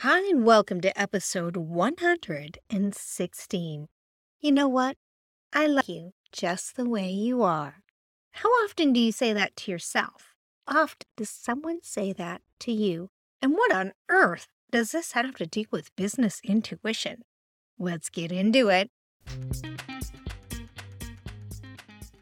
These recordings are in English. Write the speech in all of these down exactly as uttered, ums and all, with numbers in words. Hi, and welcome to episode one hundred sixteen. You know what? I love you just the way you are. How often do you say that to yourself? Often does someone say that to you? And what on earth does this have to do with business intuition? Let's get into it.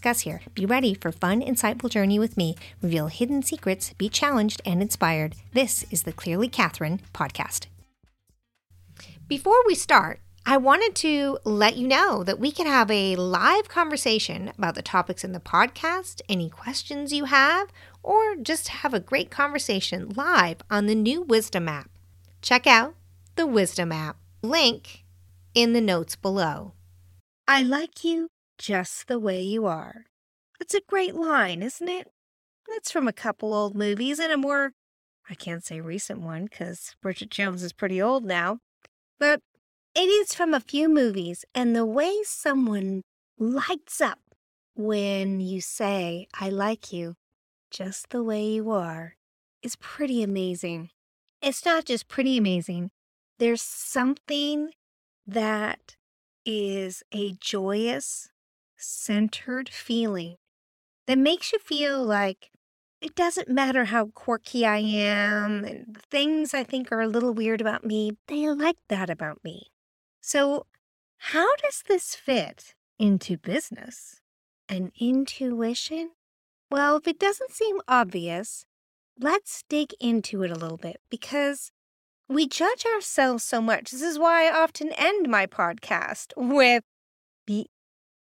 discuss here. Be ready for a fun, insightful journey with me. Reveal hidden secrets, be challenged and inspired. This is the Clearly Catherine Podcast. Before we start, I wanted to let you know that we can have a live conversation about the topics in the podcast, any questions you have, or just have a great conversation live on the new Wisdom app. Check out the Wisdom app. Link in the notes below. I like you just the way you are. It's a great line, isn't it? It's from a couple old movies and a more, I can't say recent one because Bridget Jones is pretty old now, but it is from a few movies, and the way someone lights up when you say, I like you just the way you are, is pretty amazing. It's not just pretty amazing. There's something that is a joyous, centered feeling that makes you feel like it doesn't matter how quirky I am and things I think are a little weird about me, they like that about me. So how does this fit into business and intuition? Well, if it doesn't seem obvious, let's dig into it a little bit, because we judge ourselves so much. This is why I often end my podcast with be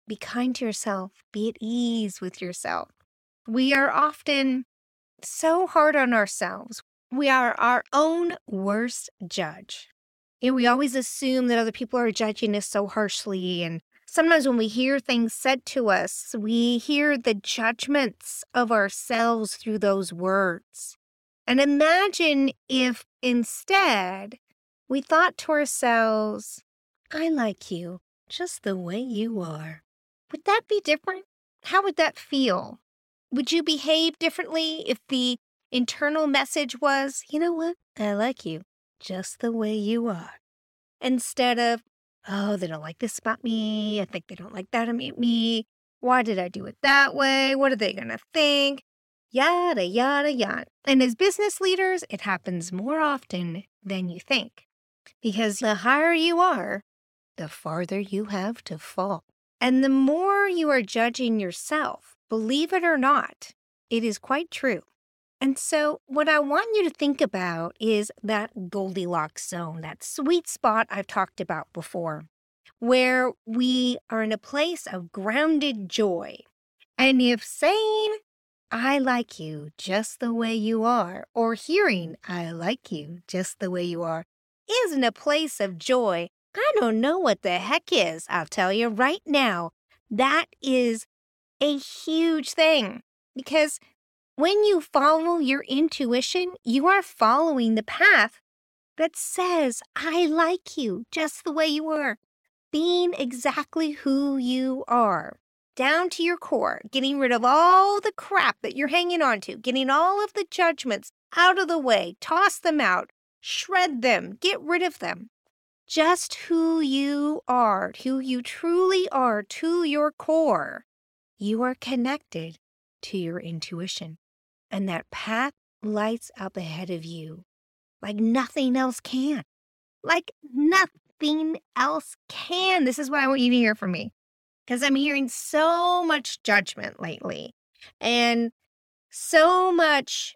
Be kind to yourself. Be at ease with yourself. We are often so hard on ourselves. We are our own worst judge. And we always assume that other people are judging us so harshly. And sometimes when we hear things said to us, we hear the judgments of ourselves through those words. And imagine if instead we thought to ourselves, I like you just the way you are. Would that be different? How would that feel? Would you behave differently if the internal message was, you know what, I like you just the way you are? Instead of, oh, they don't like this about me. I think they don't like that about me. Why did I do it that way? What are they going to think? Yada, yada, yada. And as business leaders, it happens more often than you think. Because the higher you are, the farther you have to fall. And the more you are judging yourself, believe it or not, it is quite true. And so what I want you to think about is that Goldilocks zone, that sweet spot I've talked about before, where we are in a place of grounded joy. And if saying, I like you just the way you are, or hearing, I like you just the way you are, isn't a place of joy, I don't know what the heck is. I'll tell you right now, that is a huge thing, because when you follow your intuition, you are following the path that says, I like you just the way you are, being exactly who you are, down to your core, getting rid of all the crap that you're hanging on to, getting all of the judgments out of the way, toss them out, shred them, get rid of them. Just who you are, who you truly are to your core, you are connected to your intuition. And that path lights up ahead of you like nothing else can. Like nothing else can. This is what I want you to hear from me, because I'm hearing so much judgment lately and so much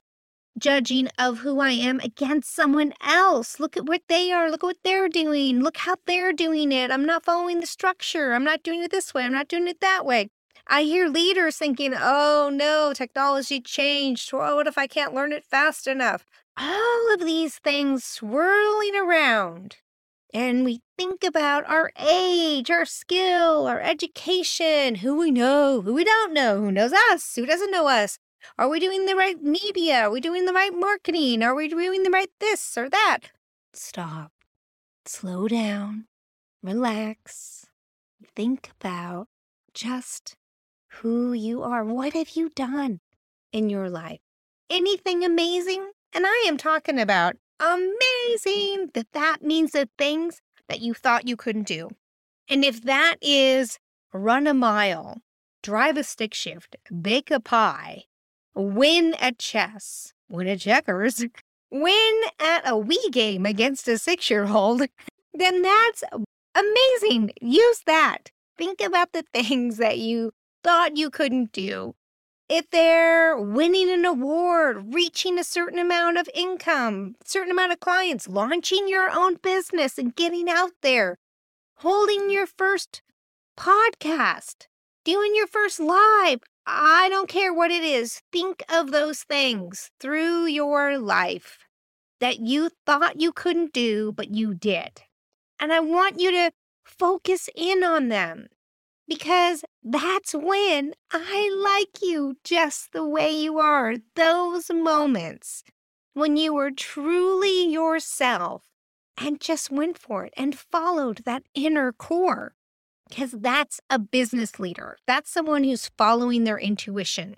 judging of who I am against someone else. Look at what they are. Look at what they're doing. Look how they're doing it. I'm not following the structure. I'm not doing it this way. I'm not doing it that way. I hear leaders thinking, oh no, technology changed. Oh, what if I can't learn it fast enough? all of these things swirling around, and we think about our age, our skill, our education, who we know, who we don't know, who knows us, who doesn't know us. Are we doing the right media? Are we doing the right marketing? Are we doing the right this or that? Stop. Slow down. Relax. Think about just who you are. What have you done in your life? Anything amazing? And I am talking about amazing. That that means the things that you thought you couldn't do. And if that is run a mile, drive a stick shift, bake a pie, win at chess, win at checkers, win at a Wii game against a six-year-old, then that's amazing. Use that. Think about the things that you thought you couldn't do. If they're winning an award, reaching a certain amount of income, certain amount of clients, launching your own business and getting out there, holding your first podcast, doing your first live, I don't care what it is. Think of those things through your life that you thought you couldn't do, but you did. And I want you to focus in on them, because that's when I like you just the way you are. Those moments when you were truly yourself and just went for it and followed that inner core. Because that's a business leader. That's someone who's following their intuition.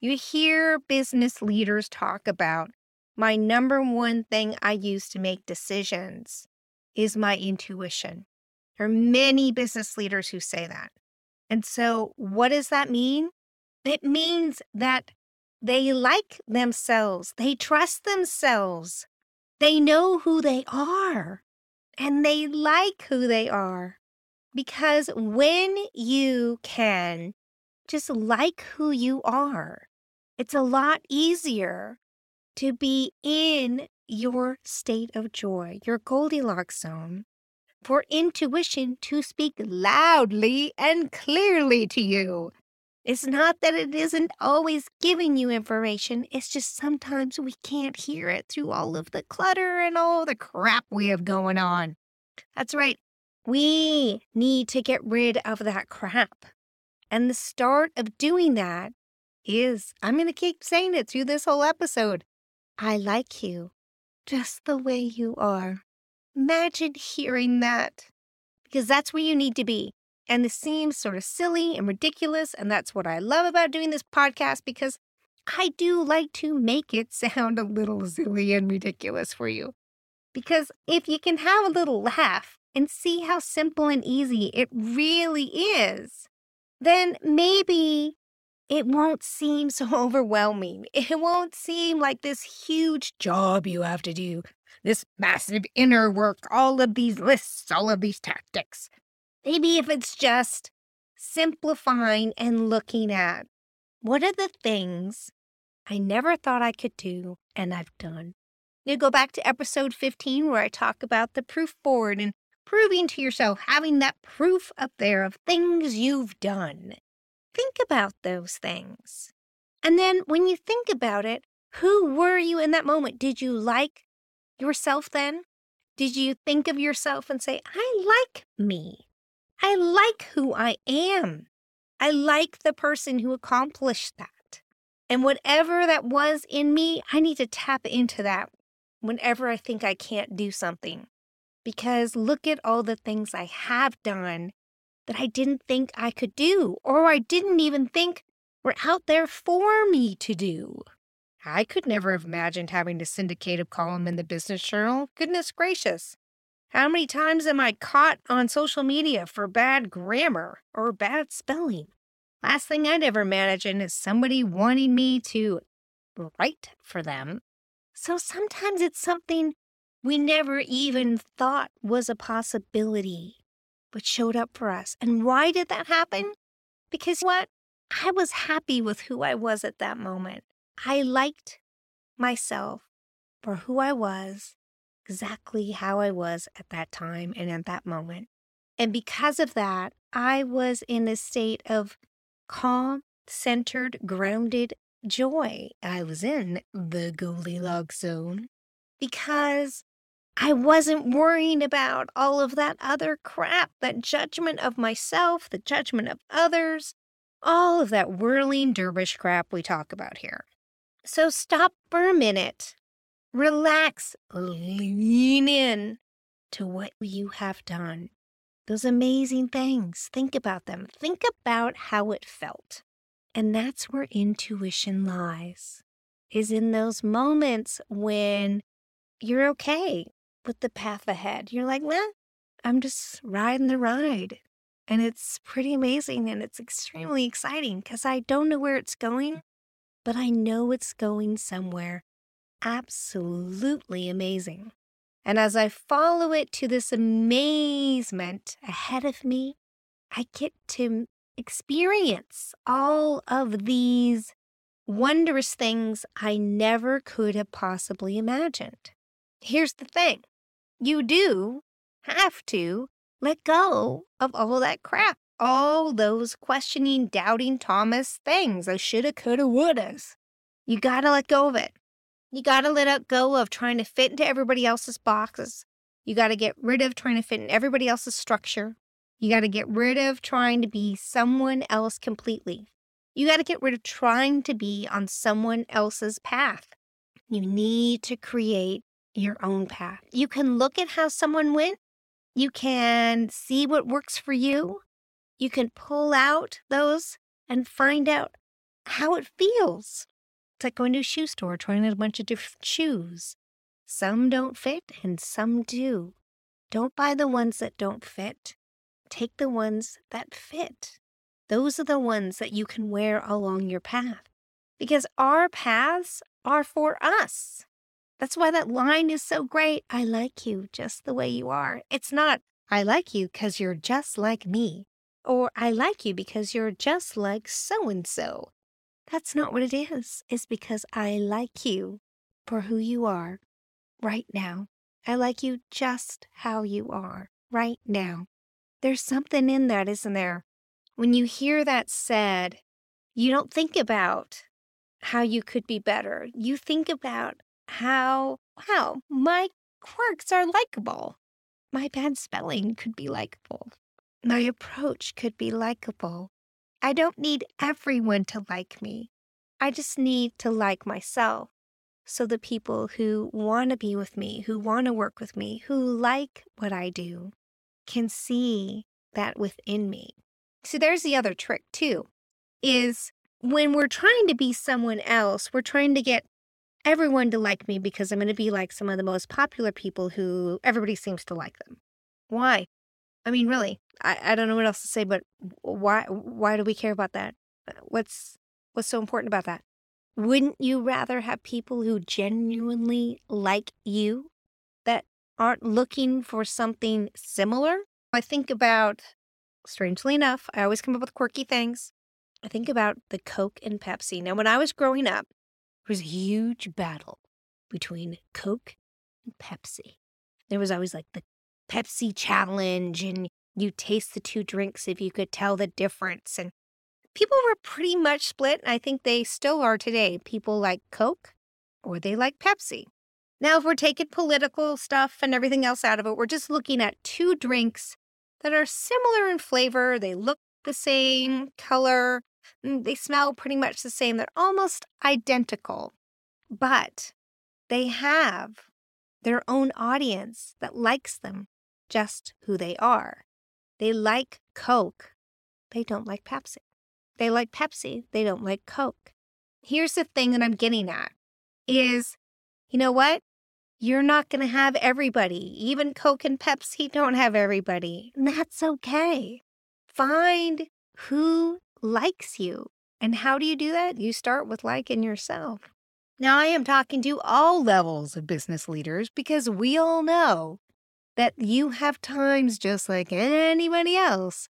You hear business leaders talk about, my number one thing I use to make decisions is my intuition. There are many business leaders who say that. And so what does that mean? It means that they like themselves. They trust themselves. They know who they are. And they like who they are. Because when you can just like who you are, it's a lot easier to be in your state of joy, your Goldilocks zone, for intuition to speak loudly and clearly to you. It's not that it isn't always giving you information. It's just sometimes we can't hear it through all of the clutter and all the crap we have going on. That's right. We need to get rid of that crap. And the start of doing that is, I'm going to keep saying it through this whole episode, I like you just the way you are. Imagine hearing that, because that's where you need to be. And this seems sort of silly and ridiculous. And that's what I love about doing this podcast, because I do like to make it sound a little silly and ridiculous for you. Because if you can have a little laugh and see how simple and easy it really is, then maybe it won't seem so overwhelming. It won't seem like this huge job you have to do, this massive inner work, all of these lists, all of these tactics. Maybe if it's just simplifying and looking at, what are the things I never thought I could do and I've done? You go back to episode fifteen where I talk about the proof board and proving to yourself, having that proof up there of things you've done. Think about those things. And then when you think about it, who were you in that moment? Did you like yourself then? Did you think of yourself and say, I like me. I like who I am. I like the person who accomplished that. And whatever that was in me, I need to tap into that whenever I think I can't do something. Because look at all the things I have done that I didn't think I could do, or I didn't even think were out there for me to do. I could never have imagined having to syndicate a column in the Business Journal. Goodness gracious. How many times am I caught on social media for bad grammar or bad spelling? Last thing I'd ever imagine is somebody wanting me to write for them. So sometimes it's something we never even thought was a possibility, but showed up for us. And why did that happen? Because what? I was happy with who I was at that moment. I liked myself for who I was, exactly how I was at that time and at that moment. And because of that, I was in a state of calm, centered, grounded joy. I was in the Goldilocks zone. because I wasn't worrying about all of that other crap, that judgment of myself, the judgment of others, all of that whirling dervish crap we talk about here. So stop for a minute, relax, lean in to what you have done. Those amazing things, think about them. Think about how it felt. And that's where intuition lies, is in those moments when you're okay with the path ahead. You're like, well, I'm just riding the ride. And it's pretty amazing and it's extremely exciting because I don't know where it's going, but I know it's going somewhere absolutely amazing. And as I follow it to this amazement ahead of me, I get to experience all of these wondrous things I never could have possibly imagined. Here's the thing. You do have to let go of all that crap, all those questioning, doubting Thomas things, I shoulda, coulda, wouldas. You gotta let go of it. You gotta let go of trying to fit into everybody else's boxes. You gotta get rid of trying to fit in everybody else's structure. You gotta get rid of trying to be someone else completely. You gotta get rid of trying to be on someone else's path. You need to create your own path. You can look at how someone went. You can see what works for you. You can pull out those and find out how it feels. It's like going to a shoe store, trying on a bunch of different shoes. Some don't fit and some do. Don't buy the ones that don't fit. Take the ones that fit. Those are the ones that you can wear along your path because our paths are for us. That's why that line is so great. I like you just the way you are. It's not, I like you because you're just like me, or I like you because you're just like so-and-so. That's not what it is. It's because I like you for who you are right now. I like you just how you are right now. There's something in that, isn't there? When you hear that said, you don't think about how you could be better. You think about how, wow, my quirks are likable. My bad spelling could be likable. My approach could be likable. I don't need everyone to like me. I just need to like myself. So the people who want to be with me, who want to work with me, who like what I do, can see that within me. So there's the other trick too, is when we're trying to be someone else, we're trying to get everyone to like me because I'm going to be like some of the most popular people who everybody seems to like them. Why? I mean, really, I, I don't know what else to say, but why why do we care about that? What's what's so important about that? Wouldn't you rather have people who genuinely like you that aren't looking for something similar? I think about, strangely enough, I always come up with quirky things. I think about the Coke and Pepsi. Now, when I was growing up, there was a huge battle between Coke and Pepsi. There was always like the Pepsi challenge, and you taste the two drinks if you could tell the difference. And people were pretty much split, and I think they still are today. People like Coke or they like Pepsi. Now, if we're taking political stuff and everything else out of it, we're just looking at two drinks that are similar in flavor. They look the same color. They smell pretty much the same. They're almost identical, but they have their own audience that likes them just who they are. They like Coke. They don't like Pepsi. They like Pepsi. They don't like Coke. Here's the thing that I'm getting at is, you know what? You're not going to have everybody. Even Coke and Pepsi don't have everybody. And that's okay. Find who likes you. And how do you do that? You start with liking yourself. Now, I am talking to all levels of business leaders because we all know that you have times just like anybody else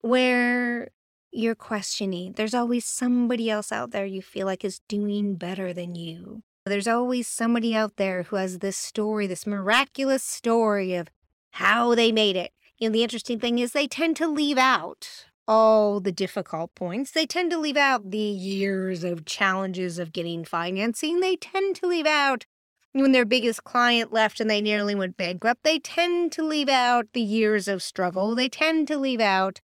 where you're questioning. There's always somebody else out there you feel like is doing better than you. There's always somebody out there who has this story, this miraculous story of how they made it. You know, the interesting thing is they tend to leave out all the difficult points. They tend to leave out the years of challenges of getting financing. They tend to leave out when their biggest client left and they nearly went bankrupt, they tend to leave out the years of struggle. They tend to leave out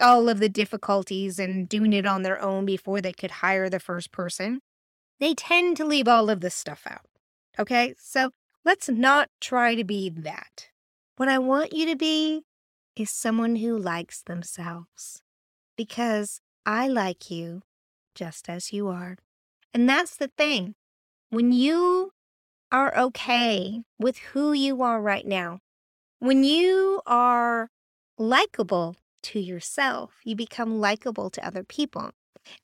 all of the difficulties and doing it on their own before they could hire the first person. They tend to leave all of this stuff out. Okay, so let's not try to be that. What I want you to be is someone who likes themselves, because I like you just as you are. And that's the thing. When you are okay with who you are right now, when you are likable to yourself, you become likable to other people.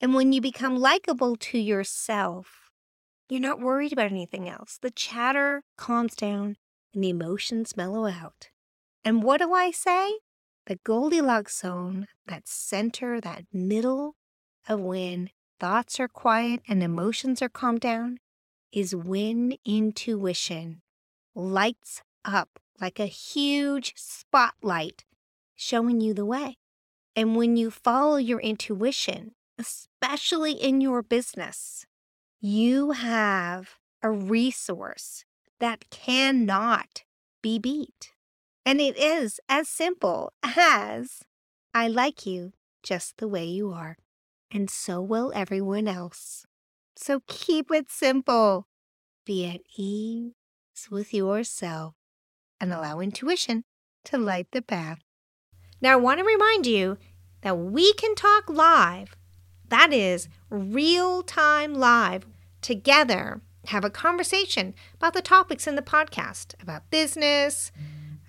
And when you become likable to yourself, you're not worried about anything else. The chatter calms down and the emotions mellow out. And what do I say? The Goldilocks zone, that center, that middle of when thoughts are quiet and emotions are calmed down, is when intuition lights up like a huge spotlight showing you the way. And when you follow your intuition, especially in your business, you have a resource that cannot be beat. And it is as simple as, I like you just the way you are, and so will everyone else. So keep it simple. Be at ease with yourself and allow intuition to light the path. Now, I want to remind you that we can talk live. That is real-time live. Together, have a conversation about the topics in the podcast, about business,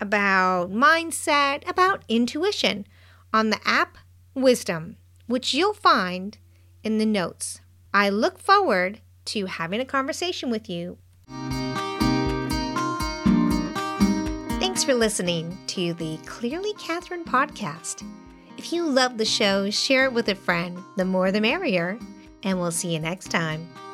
about mindset, about intuition on the app Wisdom, which you'll find in the notes. I look forward to having a conversation with you. Thanks for listening to the Clearly Catherine podcast. If you love the show, share it with a friend. The more the merrier. And we'll see you next time.